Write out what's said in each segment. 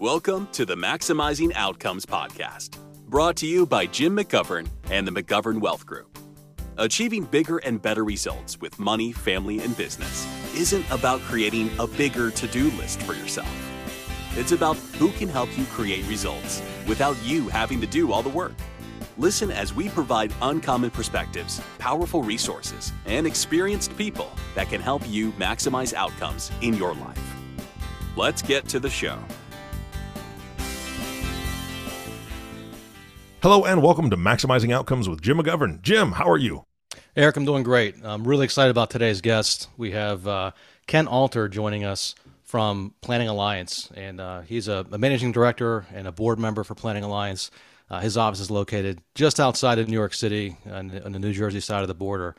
Welcome to the Maximizing Outcomes podcast, brought to you by Jim McGovern and the McGovern Wealth Group. Achieving bigger and better results with money, family, and business isn't about creating a bigger to-do list for yourself. It's about who can help you create results without you having to do all the work. Listen as we provide uncommon perspectives, powerful resources, and experienced people that can help you maximize outcomes in your life. Let's get to the show. Hello and welcome to Maximizing Outcomes with Jim McGovern. Jim, how are you? Eric, I'm doing great. I'm really excited about today's guest. We have Ken Alter joining us from Planning Alliance, and he's a managing director and a board member for Planning Alliance. His office is located just outside of New York City on the New Jersey side of the border.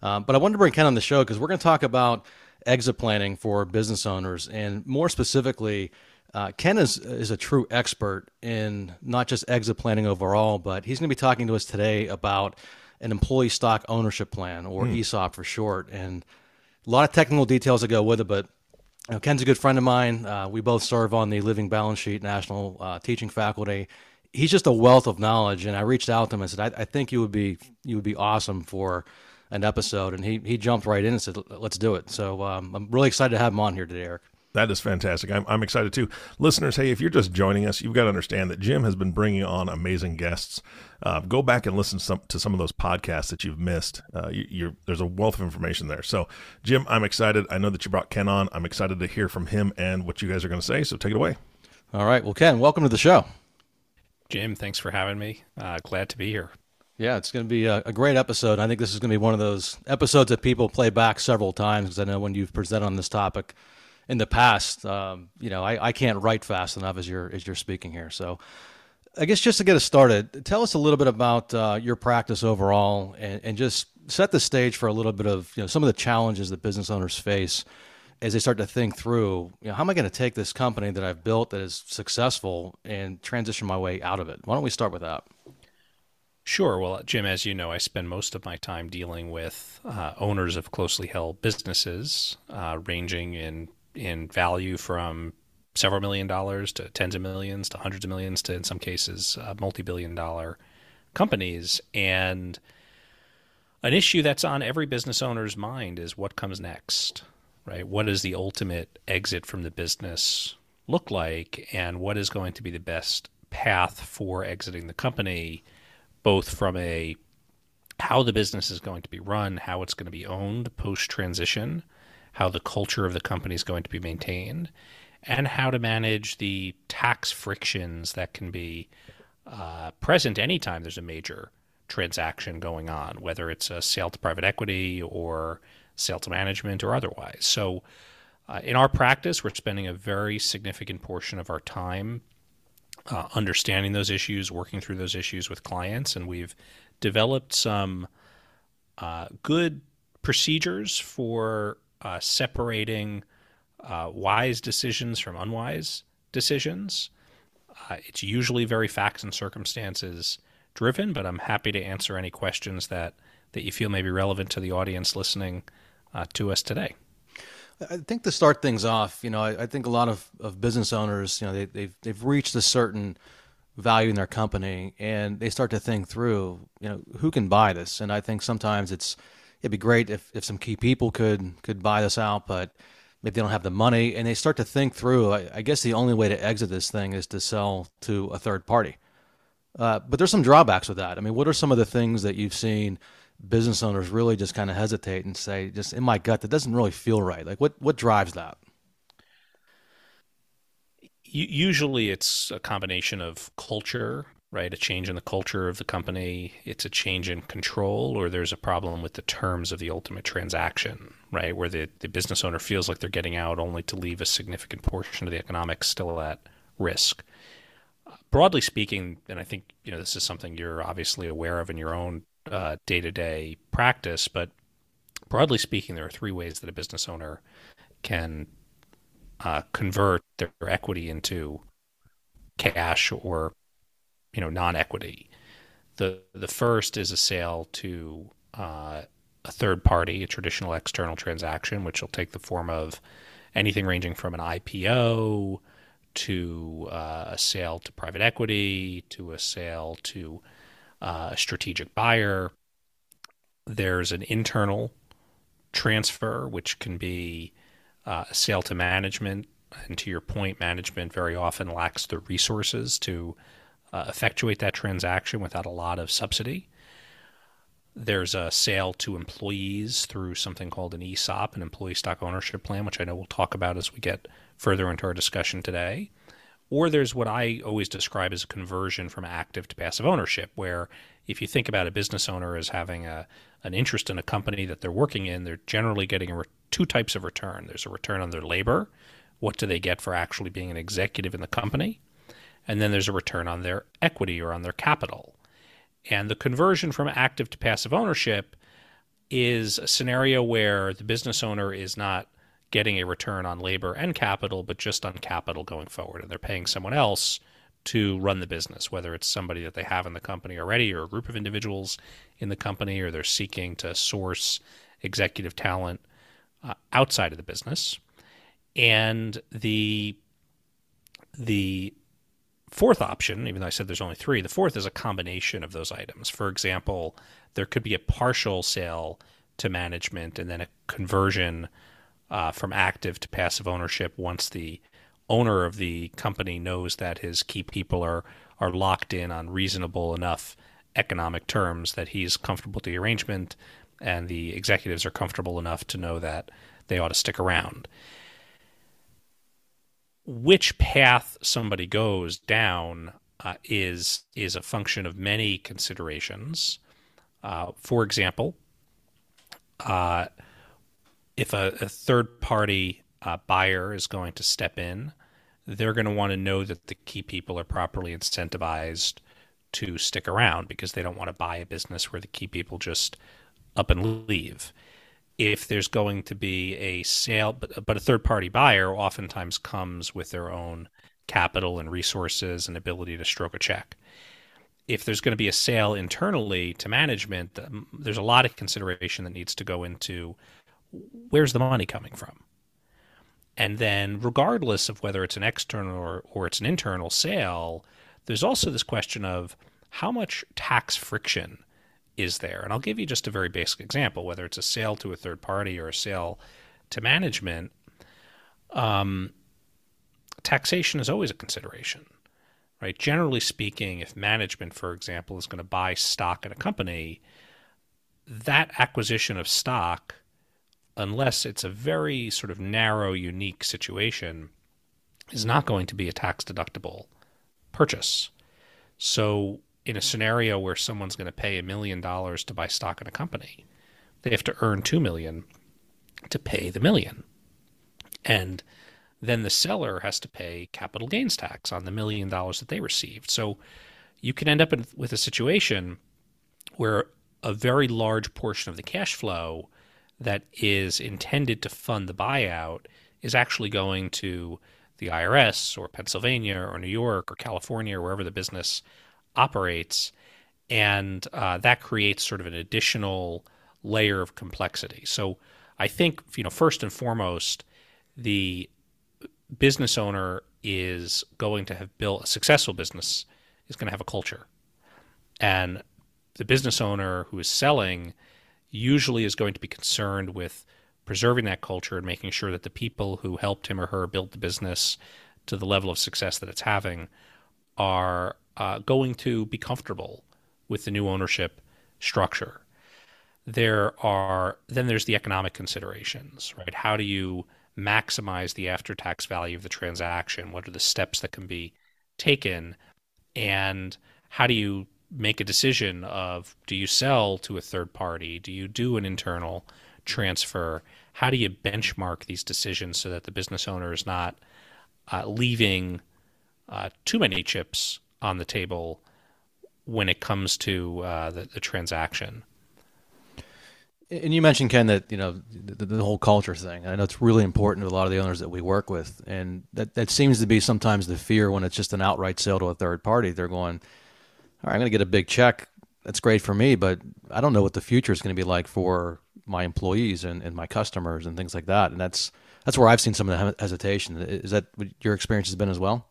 But I wanted to bring Ken on the show because we're going to talk about exit planning for business owners, and more specifically, Ken is a true expert in not just exit planning overall, but he's going to be talking to us today about an employee stock ownership plan, or ESOP for short, and a lot of technical details that go with it. But you know, Ken's a good friend of mine. We both serve on the Living Balance Sheet National teaching faculty. He's just a wealth of knowledge, and I reached out to him and said, I think you would be awesome for an episode, and he jumped right in and said, let's do it. So I'm really excited to have him on here today, Eric. That is fantastic. I'm excited too. Listeners, hey, if you're just joining us, you've got to understand that Jim has been bringing on amazing guests. Go back and listen to some of those podcasts that you've missed. There's a wealth of information there. So Jim, I'm excited. I know that you brought Ken on. I'm excited to hear from him and what you guys are going to say. So take it away. All right. Well, Ken, welcome to the show. Jim, thanks for having me. Glad to be here. Yeah, it's going to be a great episode. I think this is going to be one of those episodes that people play back several times, because I know when you've presented on this topic in the past, I can't write fast enough as you're speaking here. So I guess just to get us started, tell us a little bit about your practice overall, and just set the stage for a little bit of some of the challenges that business owners face as they start to think through, how am I going to take this company that I've built that is successful and transition my way out of it? Why don't we start with that? Sure. Well, Jim, as you know, I spend most of my time dealing with owners of closely held businesses, ranging in value from several $1 million to tens of millions to hundreds of millions to, in some cases, multi-billion-dollar companies. And an issue that's on every business owner's mind is what comes next, right? What does the ultimate exit from the business look like, and what is going to be the best path for exiting the company? Both from how the business is going to be run, how it's going to be owned post-transition, how the culture of the company is going to be maintained, and how to manage the tax frictions that can be present anytime there's a major transaction going on, whether it's a sale to private equity or sale to management or otherwise. So in our practice, we're spending a very significant portion of our time understanding those issues, working through those issues with clients, and we've developed some good procedures for separating wise decisions from unwise decisions. It's usually very facts and circumstances driven, but I'm happy to answer any questions that you feel may be relevant to the audience listening to us today. I think to start things off, I think a lot of business owners, they've reached a certain value in their company, and they start to think through, who can buy this? And I think sometimes it'd be great if some key people could buy this out, but maybe they don't have the money, and they start to think through, I guess the only way to exit this thing is to sell to a third party. But there's some drawbacks with that. I mean, what are some of the things that you've seen business owners really just kind of hesitate and say, just in my gut, that doesn't really feel right? Like what drives that? Usually it's a combination of culture, right? A change in the culture of the company. It's a change in control, or there's a problem with the terms of the ultimate transaction, right? Where the business owner feels like they're getting out only to leave a significant portion of the economics still at risk. Broadly speaking, and I think, this is something you're obviously aware of in your own day-to-day practice, but broadly speaking, there are three ways that a business owner can convert their equity into cash or, non-equity. The first is a sale to a third party, a traditional external transaction, which will take the form of anything ranging from an IPO to a sale to private equity, to a sale to a strategic buyer. There's an internal transfer, which can be a sale to management. And to your point, management very often lacks the resources to effectuate that transaction without a lot of subsidy. There's a sale to employees through something called an ESOP, an employee stock ownership plan, which I know we'll talk about as we get further into our discussion today. Or there's what I always describe as a conversion from active to passive ownership, where if you think about a business owner as having an interest in a company that they're working in, they're generally getting two types of return. There's a return on their labor. What do they get for actually being an executive in the company? And then there's a return on their equity or on their capital. And the conversion from active to passive ownership is a scenario where the business owner is not getting a return on labor and capital, but just on capital going forward. And they're paying someone else to run the business, whether it's somebody that they have in the company already or a group of individuals in the company, or they're seeking to source executive talent outside of the business. And the fourth option, even though I said there's only three, the fourth is a combination of those items. For example, there could be a partial sale to management and then a conversion from active to passive ownership once the owner of the company knows that his key people are locked in on reasonable enough economic terms that he's comfortable with the arrangement and the executives are comfortable enough to know that they ought to stick around. Which path somebody goes down is a function of many considerations. For example, if a third-party buyer is going to step in, they're going to want to know that the key people are properly incentivized to stick around because they don't want to buy a business where the key people just up and leave. If there's going to be a sale, but a third-party buyer oftentimes comes with their own capital and resources and ability to stroke a check. If there's going to be a sale internally to management, there's a lot of consideration that needs to go into where's the money coming from. And then regardless of whether it's an external or it's an internal sale, there's also this question of how much tax friction is there. And I'll give you just a very basic example, whether it's a sale to a third party or a sale to management. Taxation is always a consideration, right? Generally speaking, if management, for example, is going to buy stock in a company, that acquisition of stock, unless it's a very sort of narrow, unique situation, is not going to be a tax deductible purchase. So in a scenario where someone's going to pay $1 million to buy stock in a company, they have to earn $2 million to pay the $1 million. And then the seller has to pay capital gains tax on the $1 million that they received. So you can end up with a situation where a very large portion of the cash flow that is intended to fund the buyout is actually going to the IRS or Pennsylvania or New York or California or wherever the business operates, and that creates sort of an additional layer of complexity. So I think, first and foremost, the business owner is going to have built a successful business, is going to have a culture. And the business owner who is selling usually is going to be concerned with preserving that culture and making sure that the people who helped him or her build the business to the level of success that it's having are going to be comfortable with the new ownership structure. Then there's the economic considerations, right? How do you maximize the after-tax value of the transaction? What are the steps that can be taken? And how do you make a decision of, do you sell to a third party? Do you do an internal transfer? How do you benchmark these decisions so that the business owner is not leaving too many chips on the table when it comes to the transaction? And you mentioned, Ken, that the whole culture thing. I know it's really important to a lot of the owners that we work with, and that seems to be sometimes the fear when it's just an outright sale to a third party. They're going, all right, I'm going to get a big check. That's great for me, but I don't know what the future is going to be like for my employees and my customers and things like that. And that's where I've seen some of the hesitation. Is that what your experience has been as well?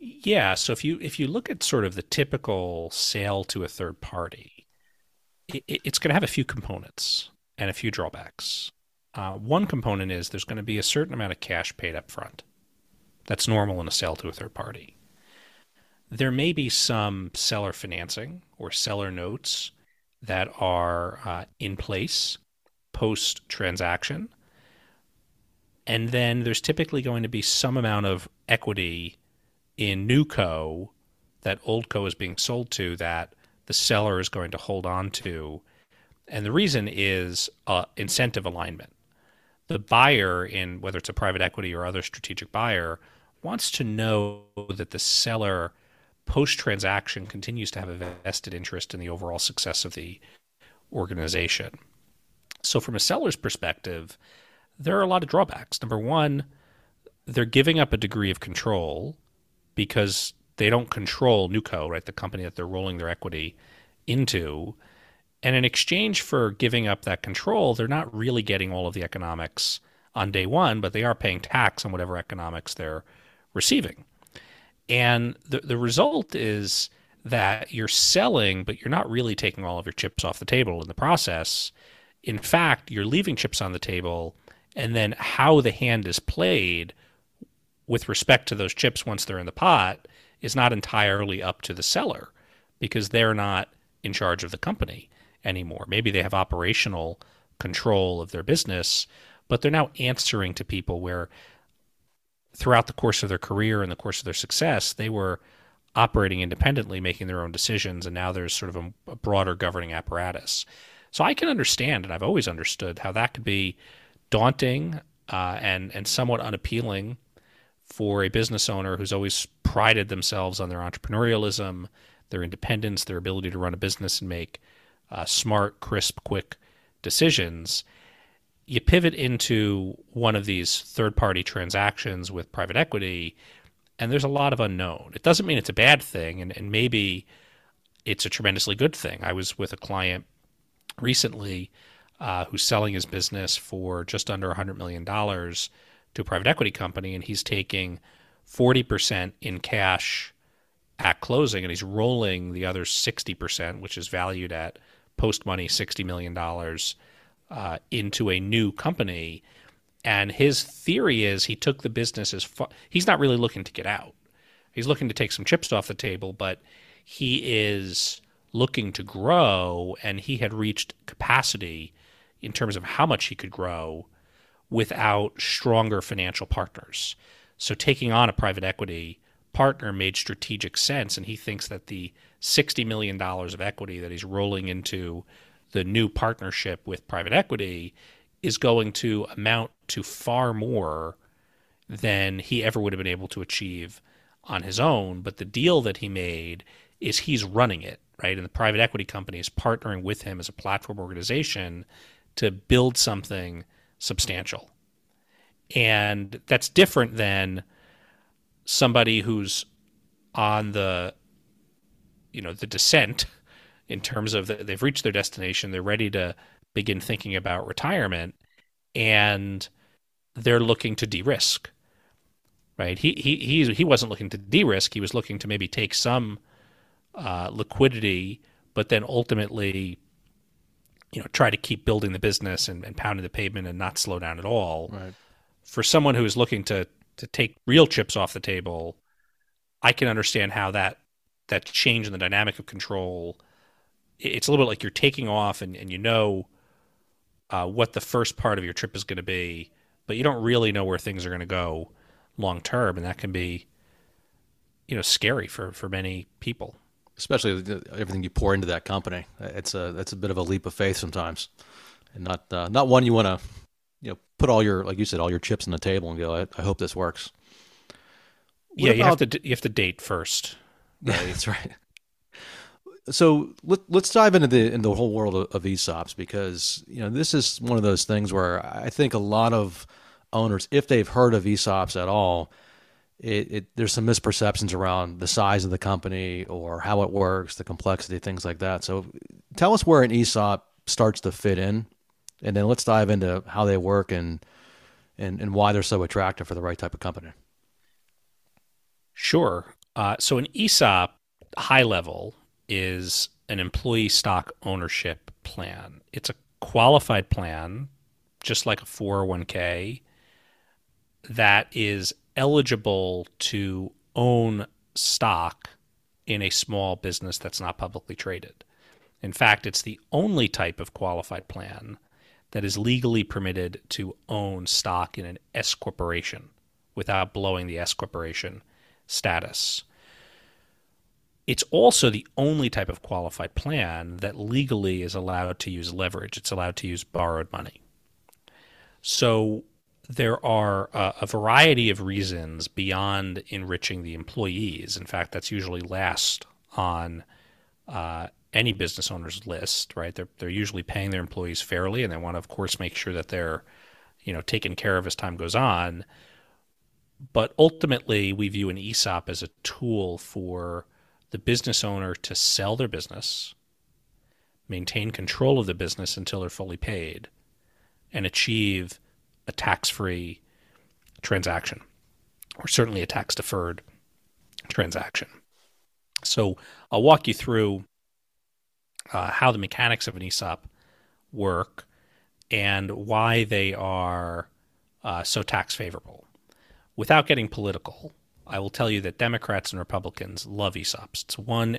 Yeah. So if you look at sort of the typical sale to a third party, it's going to have a few components and a few drawbacks. One component is there's going to be a certain amount of cash paid up front. That's normal in a sale to a third party. There may be some seller financing or seller notes that are in place post-transaction. And then there's typically going to be some amount of equity in new co that old co is being sold to that the seller is going to hold on to. And the reason is incentive alignment. The buyer, in whether it's a private equity or other strategic buyer, wants to know that the seller post-transaction continues to have a vested interest in the overall success of the organization. So from a seller's perspective, there are a lot of drawbacks. Number one, they're giving up a degree of control because they don't control NewCo, right, the company that they're rolling their equity into. And in exchange for giving up that control, they're not really getting all of the economics on day one, but they are paying tax on whatever economics they're receiving. And the result is that you're selling, but you're not really taking all of your chips off the table in the process. In fact, you're leaving chips on the table, and then how the hand is played with respect to those chips once they're in the pot is not entirely up to the seller because they're not in charge of the company anymore. Maybe they have operational control of their business, but they're now answering to people where throughout the course of their career and the course of their success, they were operating independently, making their own decisions, and now there's sort of a broader governing apparatus. So I can understand, and I've always understood, how that could be daunting and somewhat unappealing for a business owner who's always prided themselves on their entrepreneurialism, their independence, their ability to run a business and make smart, crisp, quick decisions. You pivot into one of these third-party transactions with private equity, and there's a lot of unknown. It doesn't mean it's a bad thing, and maybe it's a tremendously good thing. I was with a client recently who's selling his business for just under $100 million to a private equity company, and he's taking 40% in cash at closing, and he's rolling the other 60%, which is valued at post-money $60 million, into a new company. And his theory is he took the business as far. He's not really looking to get out. He's looking to take some chips off the table, but he is looking to grow, and he had reached capacity in terms of how much he could grow without stronger financial partners. So taking on a private equity partner made strategic sense, and he thinks that the $60 million of equity that he's rolling into the new partnership with private equity is going to amount to far more than he ever would have been able to achieve on his own. But the deal that he made is he's running it, right? And the private equity company is partnering with him as a platform organization to build something substantial. And that's different than somebody who's on the, you know, the descent in terms of they've reached their destination, they're ready to begin thinking about retirement, and they're looking to de-risk, right? He wasn't looking to de-risk. He was looking to maybe take some liquidity, but then ultimately, you know, try to keep building the business and pounding the pavement and not slow down at all. Right. For someone who is looking to take real chips off the table, I can understand how that change in the dynamic of control, it's a little bit like you're taking off and you know what the first part of your trip is going to be, but you don't really know where things are going to go long term. And that can be, you know, scary for many people. Especially everything you pour into that company. That's a bit of a leap of faith sometimes, and not one you want to, you know, put all your, like you said, all your chips on the table and go, I hope this works. What yeah, about... you have to date first. Right? Yeah, that's right. So let's dive into the whole world of ESOPs, because, you know, this is one of those things where I think a lot of owners, if they've heard of ESOPs at all, there's some misperceptions around the size of the company or how it works, the complexity, things like that. So tell us where an ESOP starts to fit in, and then let's dive into how they work and why they're so attractive for the right type of company. Sure. So an ESOP, high level, is an employee stock ownership plan. It's a qualified plan, just like a 401k, that is eligible to own stock in a small business that's not publicly traded. In fact, it's the only type of qualified plan that is legally permitted to own stock in an S corporation without blowing the S corporation status. It's also the only type of qualified plan that legally is allowed to use leverage. It's allowed to use borrowed money. So there are a variety of reasons beyond enriching the employees. In fact, that's usually last on any business owner's list, right? They're usually paying their employees fairly, and they want to, of course, make sure that they're, taken care of as time goes on. But ultimately, we view an ESOP as a tool for the business owner to sell their business, maintain control of the business until they're fully paid, and achieve a tax-free transaction, or certainly a tax-deferred transaction. So I'll walk you through how the mechanics of an ESOP work and why they are so tax favorable. Without getting political, I will tell you that Democrats and Republicans love ESOPs. It's one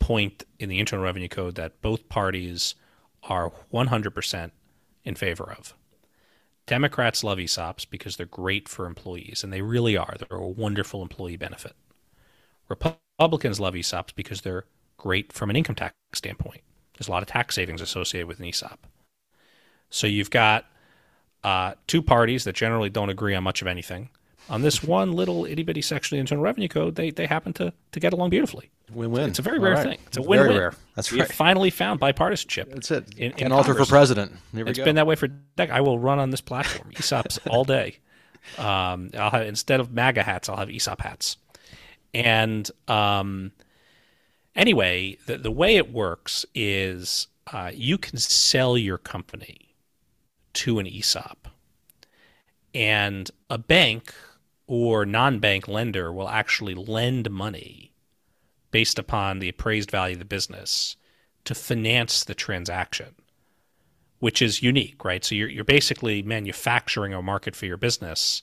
point in the Internal Revenue Code that both parties are 100% in favor of. Democrats love ESOPs because they're great for employees, and they really are. They're a wonderful employee benefit. Republicans love ESOPs because they're great from an income tax standpoint. There's a lot of tax savings associated with an ESOP. So you've got two parties that generally don't agree on much of anything. On this one little itty-bitty section of the Internal Revenue Code, they happen to get along beautifully. Win-win. It's a very rare thing. It's a win-win. Very rare. That's right. We finally found bipartisanship. That's it. Ken Alter for president. There we go. It's been that way for decades. I will run on this platform. ESOPs all day. I'll have, instead of MAGA hats, I'll have ESOP hats. And anyway, the way it works is you can sell your company to an ESOP, and a bank or non-bank lender will actually lend money based upon the appraised value of the business to finance the transaction, which is unique, right? So you're basically manufacturing a market for your business,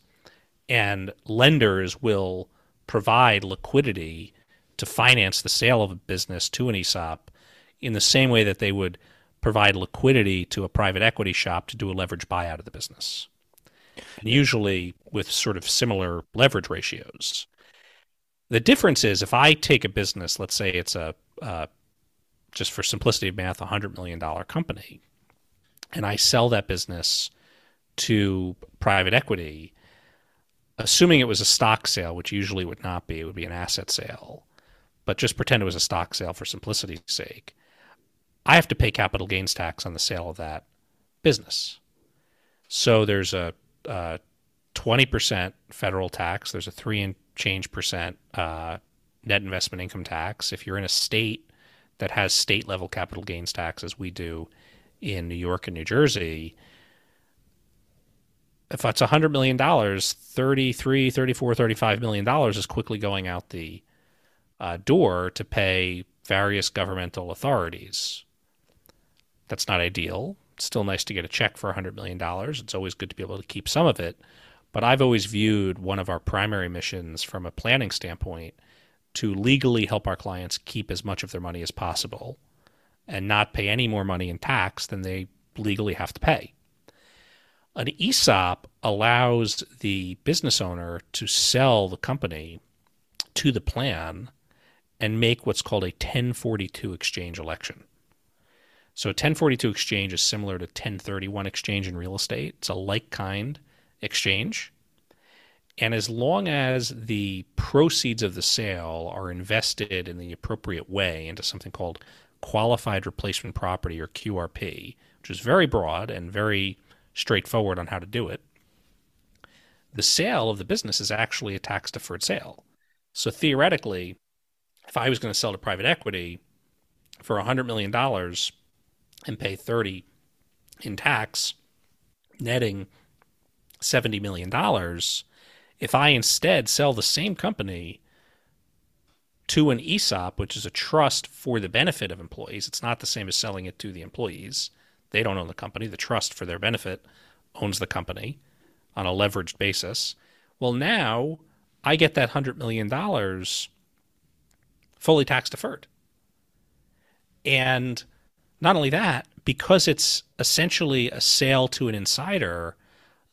and lenders will provide liquidity to finance the sale of a business to an ESOP in the same way that they would provide liquidity to a private equity shop to do a leverage buyout of the business. And usually with sort of similar leverage ratios. The difference is if I take a business, let's say it's a, just for simplicity of math, $100 million company, and I sell that business to private equity, assuming it was a stock sale, which usually would not be, it would be an asset sale, but just pretend it was a stock sale for simplicity's sake, I have to pay capital gains tax on the sale of that business. So there's a 20% federal tax. There's a 3% and change net investment income tax. If you're in a state that has state level capital gains tax, as we do in New York and New Jersey, if it's $100 million, $33, $34, $35 million is quickly going out the door to pay various governmental authorities. That's not ideal. It's still nice to get a check for $100 million. It's always good to be able to keep some of it. But I've always viewed one of our primary missions from a planning standpoint to legally help our clients keep as much of their money as possible and not pay any more money in tax than they legally have to pay. An ESOP allows the business owner to sell the company to the plan and make what's called a 1042 exchange election. So a 1042 exchange is similar to 1031 exchange in real estate. It's a like-kind exchange. And as long as the proceeds of the sale are invested in the appropriate way into something called qualified replacement property, or QRP, which is very broad and very straightforward on how to do it, the sale of the business is actually a tax-deferred sale. So theoretically, if I was going to sell to private equity for $100 million, and pay 30 in tax, netting $70 million. If I instead sell the same company to an ESOP, which is a trust for the benefit of employees. It's not the same as selling it to the employees. They don't own the company. The trust for their benefit owns the company on a leveraged basis. Well, now I get that $100 million fully tax deferred. And not only that, because it's essentially a sale to an insider,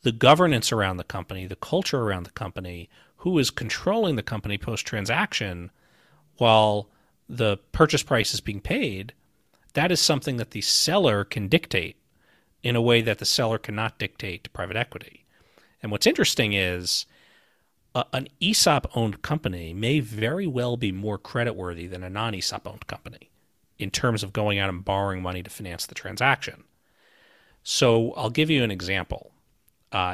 the governance around the company, the culture around the company, who is controlling the company post-transaction while the purchase price is being paid, that is something that the seller can dictate in a way that the seller cannot dictate to private equity. And what's interesting is an ESOP-owned company may very well be more creditworthy than a non-ESOP-owned company in terms of going out and borrowing money to finance the transaction. So I'll give you an example.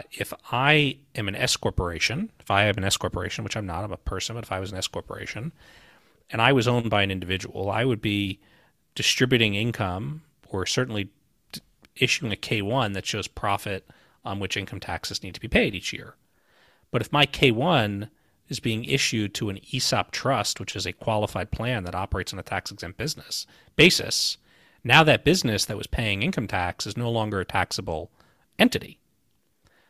If I am an S corporation, if I have an S corporation, which I'm not, I'm a person, but if I was an S corporation and I was owned by an individual, I would be distributing income or certainly issuing a K-1 that shows profit on which income taxes need to be paid each year. But if my K-1 is being issued to an ESOP trust, which is a qualified plan that operates on a tax-exempt business basis, now that business that was paying income tax is no longer a taxable entity.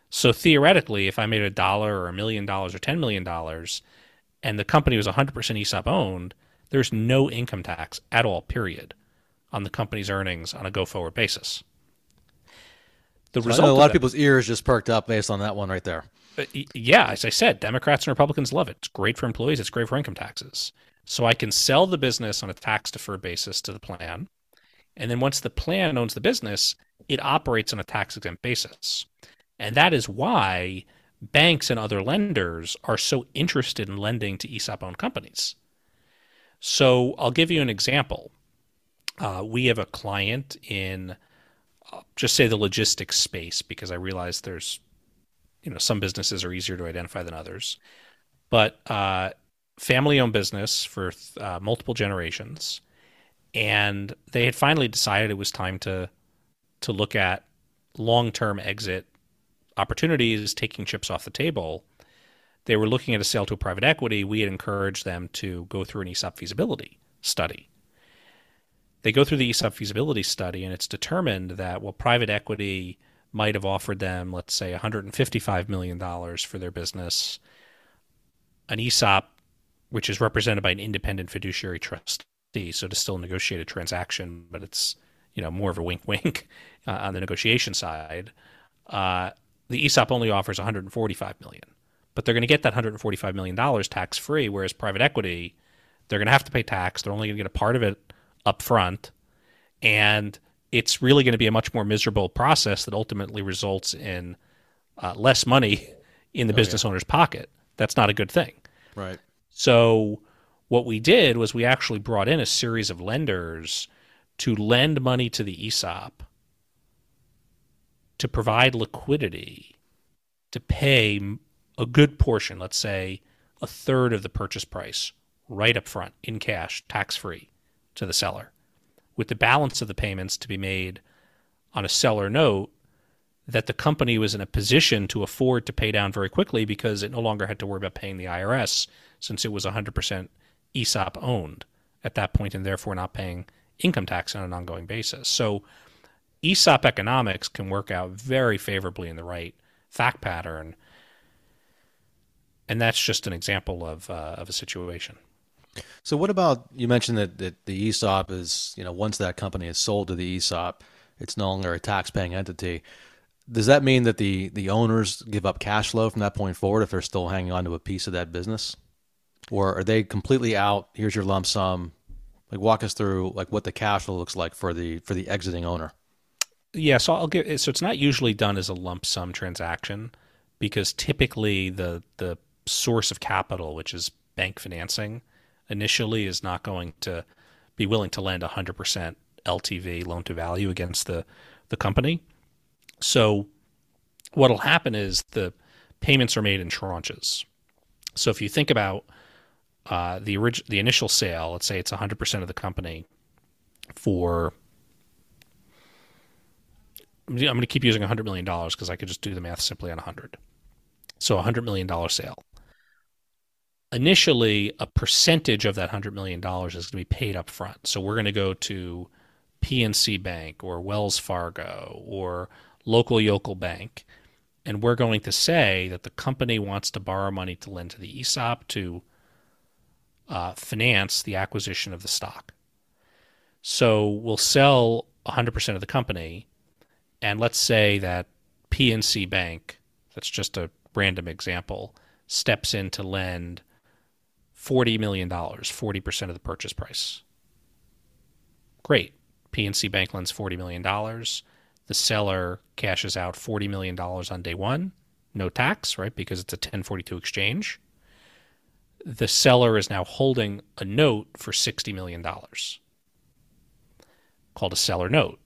So theoretically, if I made $1 or $1 million or $10 million and the company was 100% ESOP owned, there's no income tax at all, period, on the company's earnings on a go-forward basis. So a lot of people's ears just perked up based on that one right there. Yeah, as I said, Democrats and Republicans love it. It's great for employees. It's great for income taxes. So I can sell the business on a tax-deferred basis to the plan. And then once the plan owns the business, it operates on a tax-exempt basis. And that is why banks and other lenders are so interested in lending to ESOP-owned companies. So I'll give you an example. We have a client in, just say, the logistics space, because I realize there's, some businesses are easier to identify than others. But family-owned business for multiple generations. And they had finally decided it was time to look at long-term exit opportunities, taking chips off the table. They were looking at a sale to a private equity. We had encouraged them to go through an ESOP feasibility study. They go through the ESOP feasibility study, and it's determined that, well, private equity might have offered them, let's say, $155 million for their business. An ESOP, which is represented by an independent fiduciary trustee, so it's still a negotiated transaction, but it's more of a wink-wink on the negotiation side. The ESOP only offers $145 million, but they're going to get that $145 million tax-free, whereas private equity, they're going to have to pay tax. They're only going to get a part of it up front, and it's really going to be a much more miserable process that ultimately results in less money in the business owner's pocket. That's not a good thing. Right. So what we did was we actually brought in a series of lenders to lend money to the ESOP to provide liquidity to pay a good portion, let's say a third of the purchase price right up front in cash, tax-free to the seller, with the balance of the payments to be made on a seller note that the company was in a position to afford to pay down very quickly because it no longer had to worry about paying the IRS since it was 100% ESOP owned at that point and therefore not paying income tax on an ongoing basis. So ESOP economics can work out very favorably in the right fact pattern, and that's just an example of a situation. So what about, you mentioned that the ESOP is, once that company is sold to the ESOP, it's no longer a tax-paying entity. Does that mean that the owners give up cash flow from that point forward if they're still hanging on to a piece of that business? Or are they completely out, here's your lump sum? Like, walk us through like what the cash flow looks like for the exiting owner. Yeah, so it's not usually done as a lump sum transaction because typically the source of capital, which is bank financing, initially is not going to be willing to lend 100% LTV, loan to value, against the company. So what'll happen is the payments are made in tranches. So if you think about the initial sale, let's say it's 100% of the company for, I'm going to keep using $100 million because I could just do the math simply on 100. So $100 million sale. initially a percentage of that $100 million is going to be paid up front. So we're going to go to PNC Bank or Wells Fargo or local yokel bank, and we're going to say that the company wants to borrow money to lend to the ESOP to finance the acquisition of the stock. So we'll sell 100% of the company, and let's say that PNC Bank, that's just a random example, steps in to lend $40 million, 40% of the purchase price. Great. PNC Bank lends $40 million. The seller cashes out $40 million on day one, no tax, right? Because it's a 1042 exchange. The seller is now holding a note for $60 million called a seller note.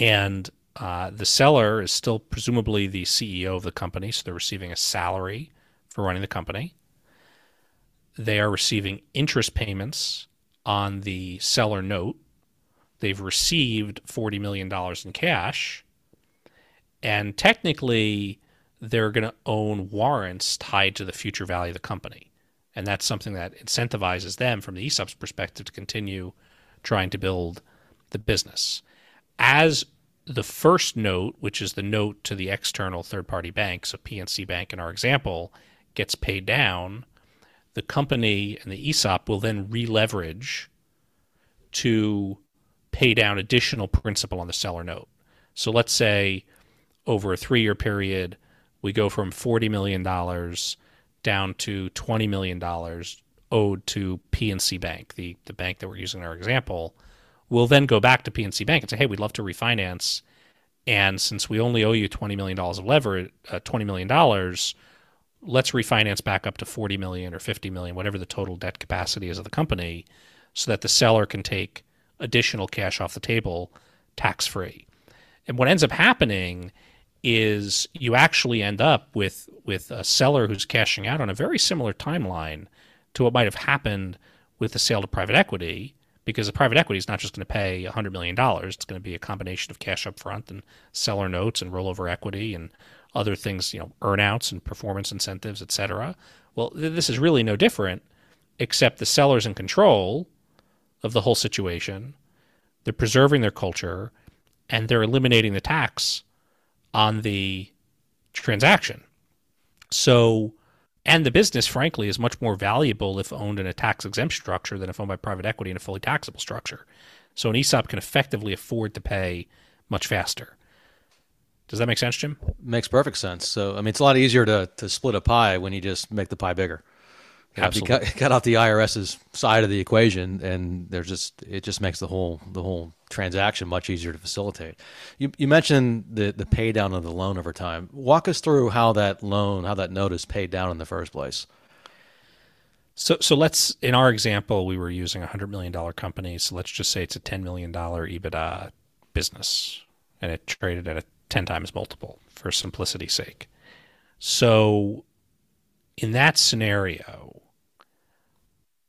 And the seller is still presumably the CEO of the company, so they're receiving a salary for running the company. They are receiving interest payments on the seller note. They've received $40 million in cash, and technically they're going to own warrants tied to the future value of the company. And that's something that incentivizes them from the ESOP's perspective to continue trying to build the business. As the first note, which is the note to the external third-party bank, so PNC Bank in our example, gets paid down, the company and the ESOP will then releverage to pay down additional principal on the seller note. So let's say over a 3-year period, we go from $40 million down to $20 million owed to PNC Bank, the bank that we're using in our example. We'll then go back to PNC Bank and say, hey, we'd love to refinance. And since we only owe you $20 million of leverage, let's refinance back up to $40 million or $50 million, whatever the total debt capacity is of the company, so that the seller can take additional cash off the table tax-free. And what ends up happening is you actually end up with a seller who's cashing out on a very similar timeline to what might have happened with the sale to private equity, because the private equity is not just going to pay $100 million. It's going to be a combination of cash up front and seller notes and rollover equity and other things, you know, earnouts and performance incentives, et cetera. Well, this is really no different, except the seller's in control of the whole situation. They're preserving their culture, and they're eliminating the tax on the transaction. So, and the business, frankly, is much more valuable if owned in a tax-exempt structure than if owned by private equity in a fully taxable structure. So an ESOP can effectively afford to pay much faster. Does that make sense, Jim? Makes perfect sense. So, I mean, it's a lot easier to split a pie when you just make the pie bigger. You know, absolutely. If you cut off the IRS's side of the equation, and there's just, it just makes the whole transaction much easier to facilitate. You mentioned the pay down of the loan over time. Walk us through how that note is paid down in the first place. So let's, in our example, we were using $100 million company. So let's just say it's a $10 million EBITDA business, and it traded at a 10 times multiple for simplicity's sake. So in that scenario,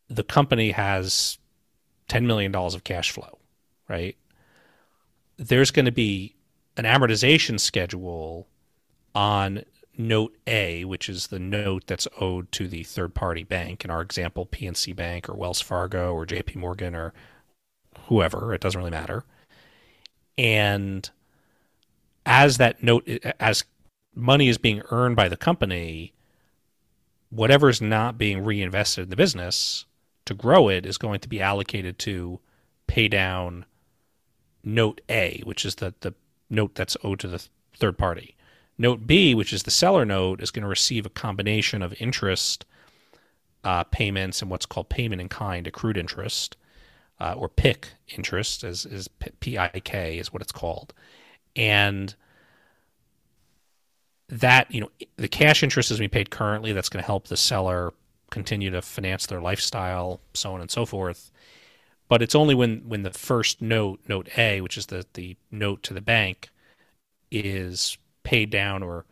the company has $10 million of cash flow, right? There's going to be an amortization schedule on note A, which is the note that's owed to the third-party bank. In our example, PNC Bank or Wells Fargo or JP Morgan or whoever, it doesn't really matter. And as that note, as money is being earned by the company, whatever's not being reinvested in the business to grow it is going to be allocated to pay down note A, which is the note that's owed to the third party. Note B, which is the seller note, is going to receive a combination of interest payments and what's called payment in kind, accrued interest, or PIK interest, is PIK is what it's called. And that, you know, the cash interest is being paid currently. That's going to help the seller continue to finance their lifestyle, so on and so forth. But it's only when the first note A, which is the note to the bank, is paid down or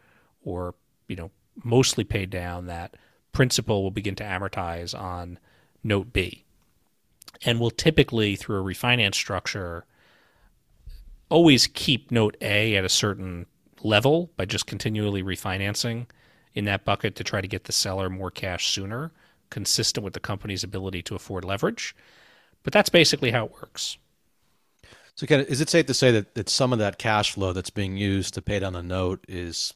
you know, mostly paid down, that principal will begin to amortize on note B. And we'll typically, through a refinance structure, always keep note A at a certain level by just continually refinancing in that bucket to try to get the seller more cash sooner, consistent with the company's ability to afford leverage. But that's basically how it works. So Ken, is it safe to say that some of that cash flow that's being used to pay down the note is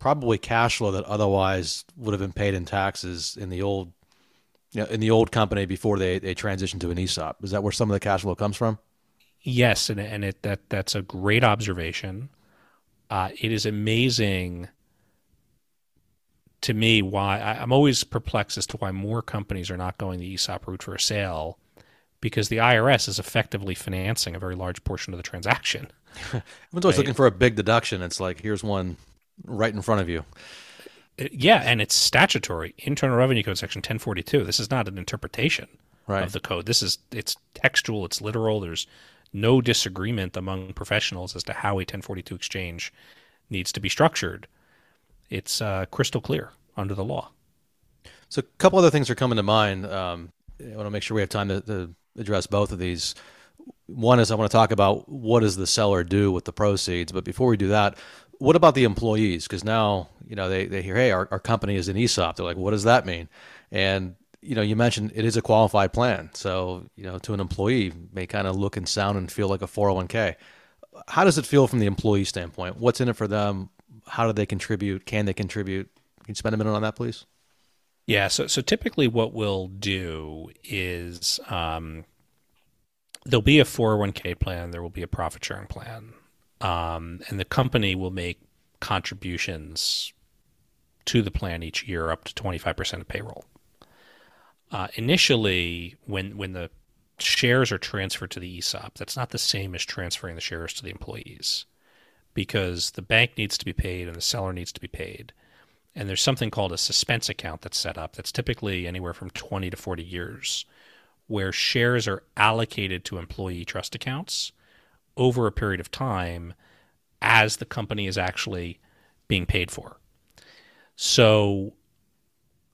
probably cash flow that otherwise would have been paid in taxes in the old, you know, in the old company before they transitioned to an ESOP? Is that where some of the cash flow comes from? Yes, and that's a great observation. It is amazing to me why I'm always perplexed as to why more companies are not going the ESOP route for a sale, because the IRS is effectively financing a very large portion of the transaction. Everyone's always looking for a big deduction. It's like, here's one right in front of you. Yeah, and it's statutory. Internal Revenue Code Section 1042. This is not an interpretation of the code. It's textual, it's literal. There's no disagreement among professionals as to how a 1042 exchange needs to be structured. It's crystal clear under the law. So a couple other things are coming to mind. I want to make sure we have time to address both of these. One is I want to talk about what does the seller do with the proceeds. But before we do that, what about the employees? Because now, you know, they hear, hey, our company is an ESOP. They're like, what does that mean? And, you know, you mentioned it is a qualified plan. So, you know, to an employee, may kind of look and sound and feel like a 401k. How does it feel from the employee standpoint? What's in it for them? How do they contribute? Can they contribute? Can you spend a minute on that, please? Yeah. So typically what we'll do is there'll be a 401k plan. There will be a profit sharing plan. And the company will make contributions to the plan each year up to 25% of payroll. Initially, when the shares are transferred to the ESOP, that's not the same as transferring the shares to the employees, because the bank needs to be paid and the seller needs to be paid. And there's something called a suspense account that's set up that's typically anywhere from 20 to 40 years, where shares are allocated to employee trust accounts over a period of time as the company is actually being paid for. So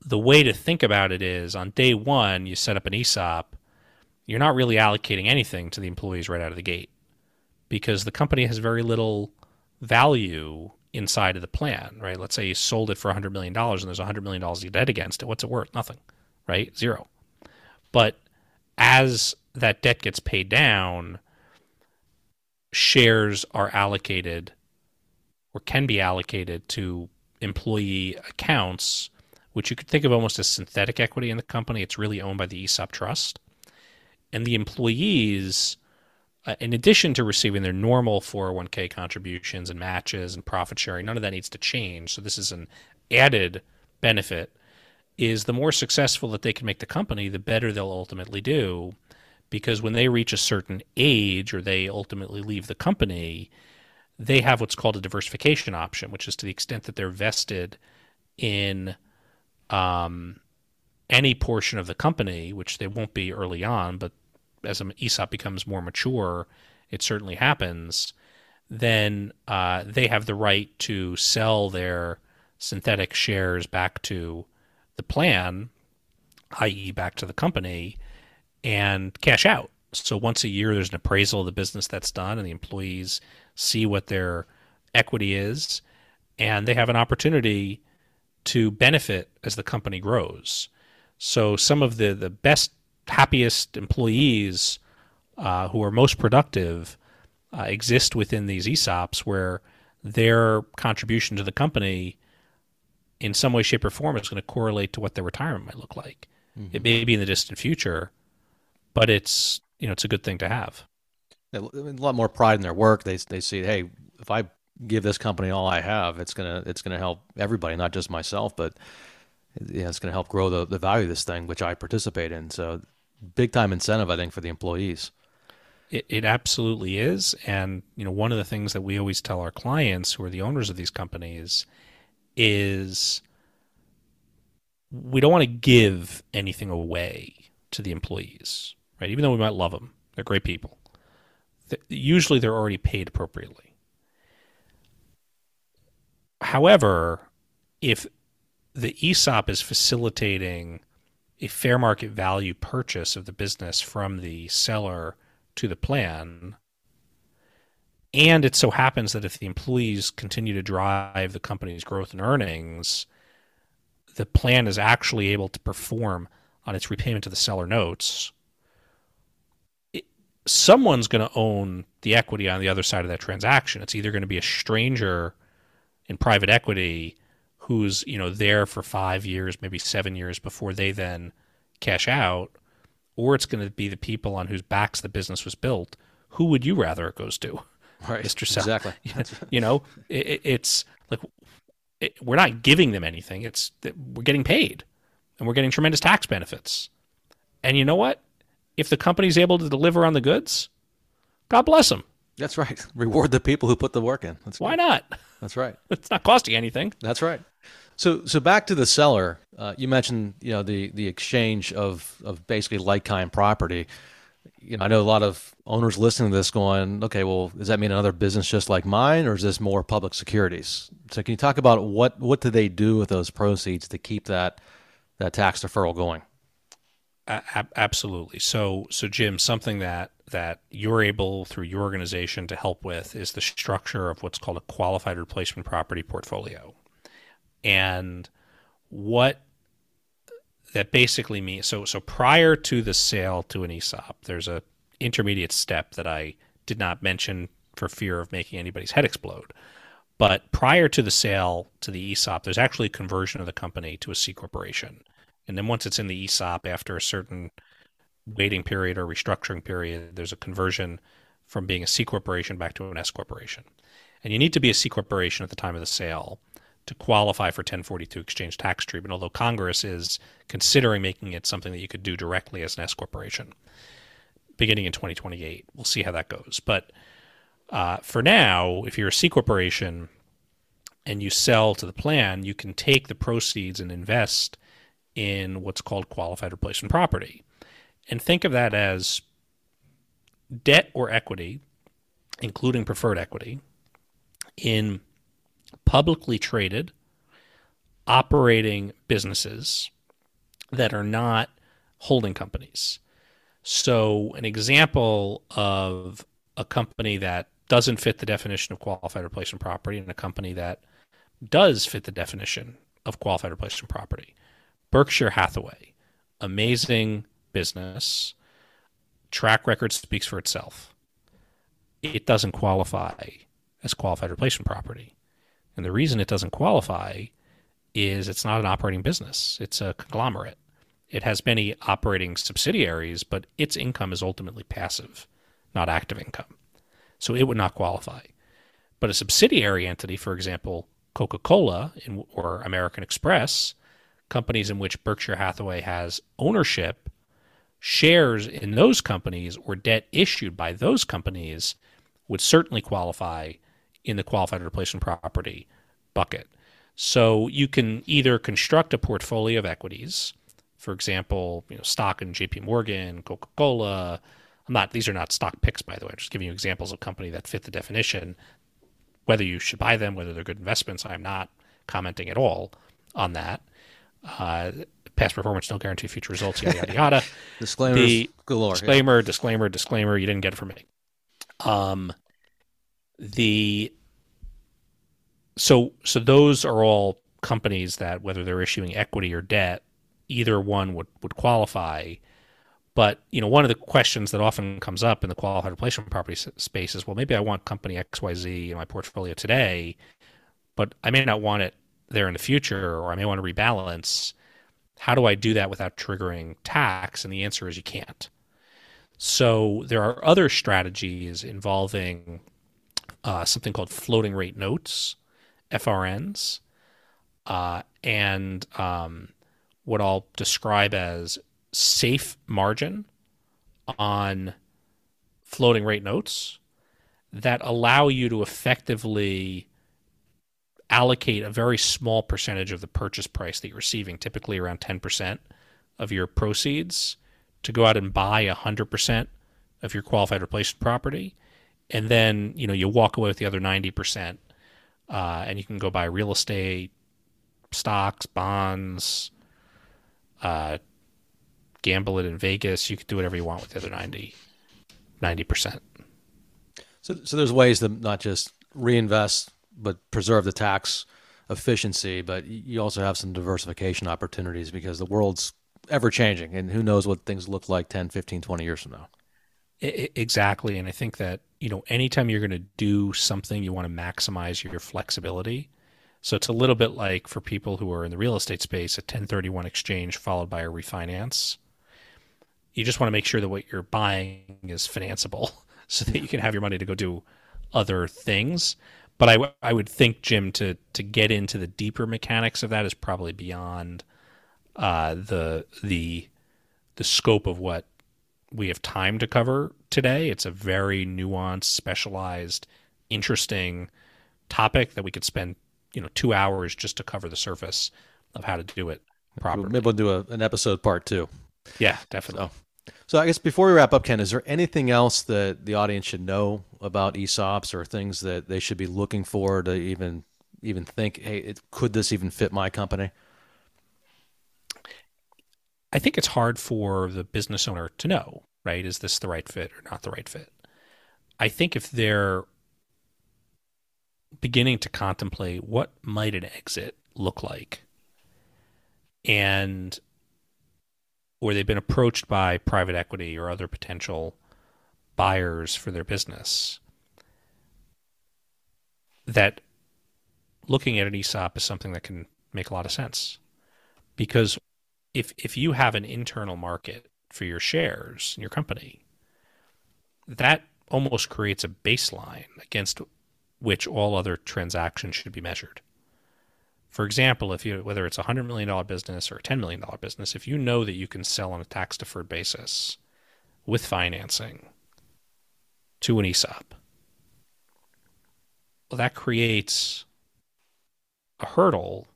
the way to think about it is, on day one, you set up an ESOP, you're not really allocating anything to the employees right out of the gate, because the company has very little value inside of the plan, right? Let's say you sold it for $100 million and there's $100 million of debt against it. What's it worth? Nothing, right? Zero. But as that debt gets paid down, shares are allocated or can be allocated to employee accounts, which you could think of almost as synthetic equity in the company. It's really owned by the ESOP trust. And the employees, in addition to receiving their normal 401k contributions and matches and profit sharing, none of that needs to change. So this is an added benefit, is the more successful that they can make the company, the better they'll ultimately do, because when they reach a certain age or they ultimately leave the company, they have what's called a diversification option, which is to the extent that they're vested in any portion of the company, which they won't be early on, but as an ESOP becomes more mature, it certainly happens, then they have the right to sell their synthetic shares back to the plan, i.e. back to the company, and cash out. So once a year, there's an appraisal of the business that's done, and the employees see what their equity is, and they have an opportunity to benefit as the company grows. So some of the best, happiest employees who are most productive exist within these ESOPs, where their contribution to the company in some way, shape, or form is going to correlate to what their retirement might look like. Mm-hmm. It may be in the distant future, but it's, you know, it's a good thing to have. A lot more pride in their work. They see, hey, if I give this company all I have, it's gonna help everybody, not just myself, but yeah, it's going to help grow the value of this thing, which I participate in. So big time incentive, I think, for the employees. It absolutely is. And, you know, one of the things that we always tell our clients who are the owners of these companies is we don't want to give anything away to the employees, right? Even though we might love them, they're great people. Usually they're already paid appropriately. However, if the ESOP is facilitating a fair market value purchase of the business from the seller to the plan, and it so happens that if the employees continue to drive the company's growth and earnings, the plan is actually able to perform on its repayment of the seller notes, someone's going to own the equity on the other side of that transaction. It's either going to be a stranger in private equity who's, you know, there for 5 years, maybe 7 years before they then cash out, or it's going to be the people on whose backs the business was built. Who would you rather it goes to? Right. Mr. Sell. Exactly. You know, it's like, we're not giving them anything. It's that we're getting paid and we're getting tremendous tax benefits. And you know what? If the company's able to deliver on the goods, God bless them. That's right. Reward the people who put the work in. Why not? That's right. It's not costing anything. That's right. So back to the seller, you mentioned, you know, the exchange of basically like-kind property. You know, I know a lot of owners listening to this going, okay, well, does that mean another business just like mine, or is this more public securities? So can you talk about what do they do with those proceeds to keep that tax deferral going? Absolutely. So Jim, something that you're able through your organization to help with is the structure of what's called a qualified replacement property portfolio. And what that basically means, so prior to the sale to an ESOP, there's an intermediate step that I did not mention for fear of making anybody's head explode. But prior to the sale to the ESOP, there's actually a conversion of the company to a C corporation. And then once it's in the ESOP, after a certain waiting period or restructuring period, there's a conversion from being a C corporation back to an S corporation. And you need to be a C corporation at the time of the sale to qualify for 1042 exchange tax treatment, although Congress is considering making it something that you could do directly as an S corporation beginning in 2028. We'll see how that goes. But for now, if you're a C corporation and you sell to the plan, you can take the proceeds and invest in what's called qualified replacement property. And think of that as debt or equity, including preferred equity, in publicly traded operating businesses that are not holding companies. So an example of a company that doesn't fit the definition of qualified replacement property and a company that does fit the definition of qualified replacement property: Berkshire Hathaway, amazing business, track record speaks for itself. It doesn't qualify as qualified replacement property. And the reason it doesn't qualify is it's not an operating business. It's a conglomerate. It has many operating subsidiaries, but its income is ultimately passive, not active income. So it would not qualify. But a subsidiary entity, for example, Coca-Cola or American Express, companies in which Berkshire Hathaway has ownership, shares in those companies or debt issued by those companies would certainly qualify in the qualified replacement property bucket. So you can either construct a portfolio of equities, for example, you know, stock in JP Morgan, Coca-Cola. These are not stock picks, by the way. I'm just giving you examples of company that fit the definition. Whether you should buy them, whether they're good investments, I'm not commenting at all on that. Past performance don't guarantee future results, yada, yada, yada. Disclaimer, you didn't get it from me. So those are all companies that, whether they're issuing equity or debt, either one would qualify. But, you know, one of the questions that often comes up in the qualified replacement property space is, well, maybe I want company XYZ in my portfolio today, but I may not want it there in the future, or I may want to rebalance. How do I do that without triggering tax? And the answer is you can't. So there are other strategies involving something called floating rate notes, FRNs, and what I'll describe as safe margin on floating rate notes that allow you to effectively allocate a very small percentage of the purchase price that you're receiving, typically around 10% of your proceeds, to go out and buy 100% of your qualified replacement property. And then, you know, you walk away with the other 90%, and you can go buy real estate, stocks, bonds, gamble it in Vegas. You could do whatever you want with the other 90%. So there's ways to not just reinvest, but preserve the tax efficiency, but you also have some diversification opportunities because the world's ever changing and who knows what things look like 10, 15, 20 years from now. Exactly. And I think that, you know, anytime you're going to do something, you want to maximize your flexibility. So it's a little bit like for people who are in the real estate space, a 1031 exchange followed by a refinance. You just want to make sure that what you're buying is financeable so that you can have your money to go do other things. But I would think, Jim, to get into the deeper mechanics of that is probably beyond the scope of what we have time to cover today. It's a very nuanced, specialized, interesting topic that we could spend, you know, 2 hours just to cover the surface of how to do it properly. Maybe we'll do an episode part two. Yeah, definitely. So I guess before we wrap up, Ken, is there anything else that the audience should know about ESOPs or things that they should be looking for to even think, hey, could this even fit my company? I think it's hard for the business owner to know, right? Is this the right fit or not the right fit? I think if they're beginning to contemplate what might an exit look like, and or they've been approached by private equity or other potential buyers for their business, that looking at an ESOP is something that can make a lot of sense. Because if you have an internal market for your shares in your company, that almost creates a baseline against which all other transactions should be measured. For example, whether it's a $100 million business or a $10 million business, if you know that you can sell on a tax-deferred basis with financing to an ESOP, well, that creates a hurdle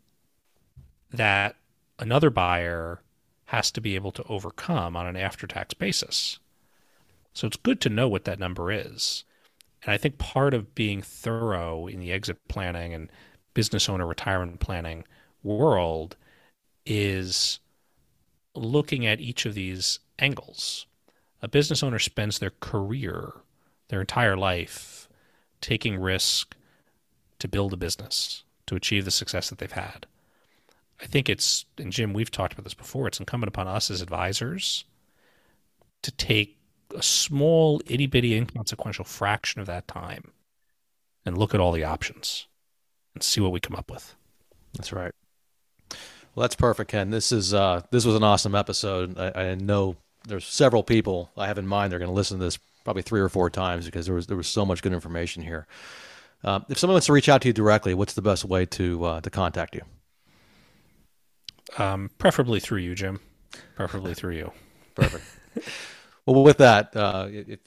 that another buyer has to be able to overcome on an after-tax basis. So it's good to know what that number is. And I think part of being thorough in the exit planning and business owner retirement planning world is looking at each of these angles. A business owner spends their career, their entire life, taking risk to build a business, to achieve the success that they've had. I think it's, and Jim, we've talked about this before, it's incumbent upon us as advisors to take a small, itty-bitty, inconsequential fraction of that time and look at all the options and see what we come up with. That's right. Well, that's perfect, Ken. This was an awesome episode. I know there's several people I have in mind that are going to listen to this probably 3 or 4 times because there was so much good information here. If someone wants to reach out to you directly, what's the best way to contact you? Preferably through you, Jim. Preferably through you. Perfect. Well, with that,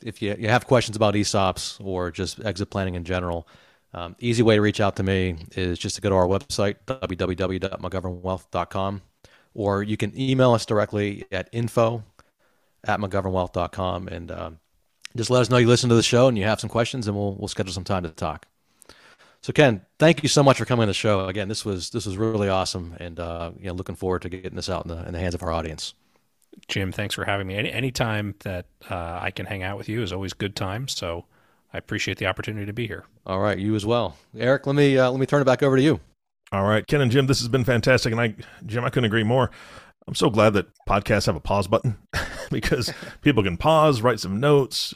if you have questions about ESOPs or just exit planning in general, easy way to reach out to me is just to go to our website, www.mcgovernwealth.com, or you can email us directly at info@mcgovernwealth.com, and just let us know you listen to the show and you have some questions, and we'll schedule some time to talk. So, Ken, thank you so much for coming on the show. Again, this was really awesome, and looking forward to getting this out in the hands of our audience. Jim, thanks for having me. Any time that I can hang out with you is always good time. So I appreciate the opportunity to be here. All right, you as well. Eric, let me turn it back over to you. All right, Ken and Jim, this has been fantastic. And Jim, I couldn't agree more. I'm so glad that podcasts have a pause button because people can pause, write some notes,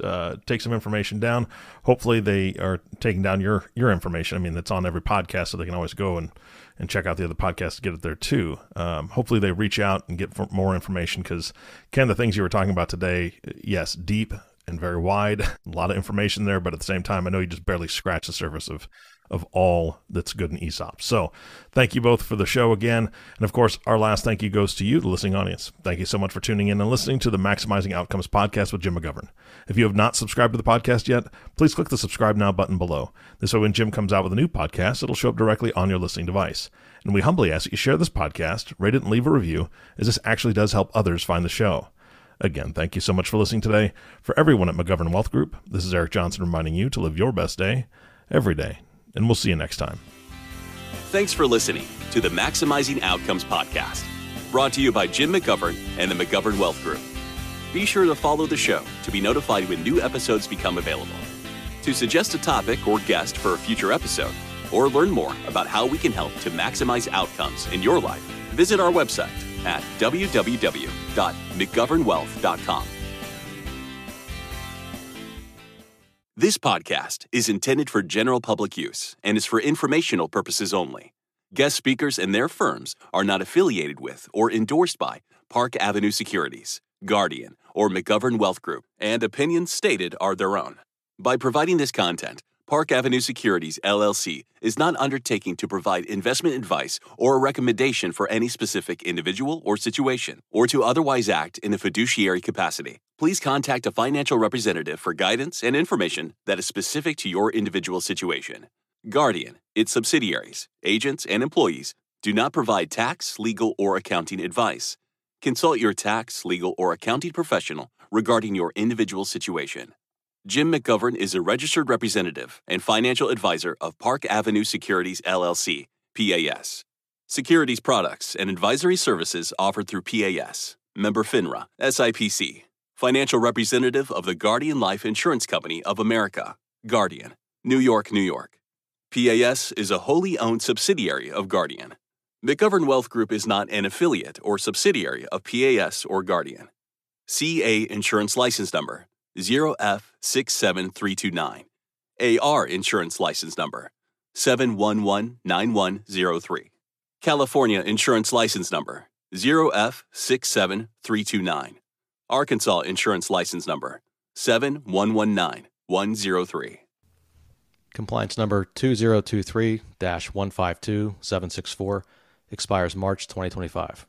take some information down. Hopefully they are taking down your information. I mean, that's on every podcast, so they can always go and check out the other podcasts to get it there too. Hopefully they reach out and get more information because, Ken, the things you were talking about today, yes, deep and very wide, a lot of information there, but at the same time, I know you just barely scratched the surface of all that's good in ESOP. So thank you both for the show again. And of course, our last thank you goes to you, the listening audience. Thank you so much for tuning in and listening to the Maximizing Outcomes podcast with Jim McGovern. If you have not subscribed to the podcast yet, please click the subscribe now button below. This way, when Jim comes out with a new podcast, it'll show up directly on your listening device. And we humbly ask that you share this podcast, rate it, and leave a review, as this actually does help others find the show. Again, thank you so much for listening today. For everyone at McGovern Wealth Group, this is Eric Johnson reminding you to live your best day every day. And we'll see you next time. Thanks for listening to the Maximizing Outcomes podcast, brought to you by Jim McGovern and the McGovern Wealth Group. Be sure to follow the show to be notified when new episodes become available. To suggest a topic or guest for a future episode, or learn more about how we can help to maximize outcomes in your life, visit our website at www.mcgovernwealth.com. This podcast is intended for general public use and is for informational purposes only. Guest speakers and their firms are not affiliated with or endorsed by Park Avenue Securities, Guardian, or McGovern Wealth Group, and opinions stated are their own. By providing this content, Park Avenue Securities, LLC, is not undertaking to provide investment advice or a recommendation for any specific individual or situation, or to otherwise act in a fiduciary capacity. Please contact a financial representative for guidance and information that is specific to your individual situation. Guardian, its subsidiaries, agents, and employees do not provide tax, legal, or accounting advice. Consult your tax, legal, or accounting professional regarding your individual situation. Jim McGovern is a registered representative and financial advisor of Park Avenue Securities, LLC, PAS. Securities products and advisory services offered through PAS, member FINRA, SIPC. Financial representative of the Guardian Life Insurance Company of America, Guardian, New York, New York. PAS is a wholly owned subsidiary of Guardian. McGovern Wealth Group is not an affiliate or subsidiary of PAS or Guardian. CA Insurance License Number 0F67329. AR Insurance License Number 7119103. California Insurance License Number 0F67329. Arkansas Insurance License Number 7119103. Compliance number 2023-152764 expires March 2025.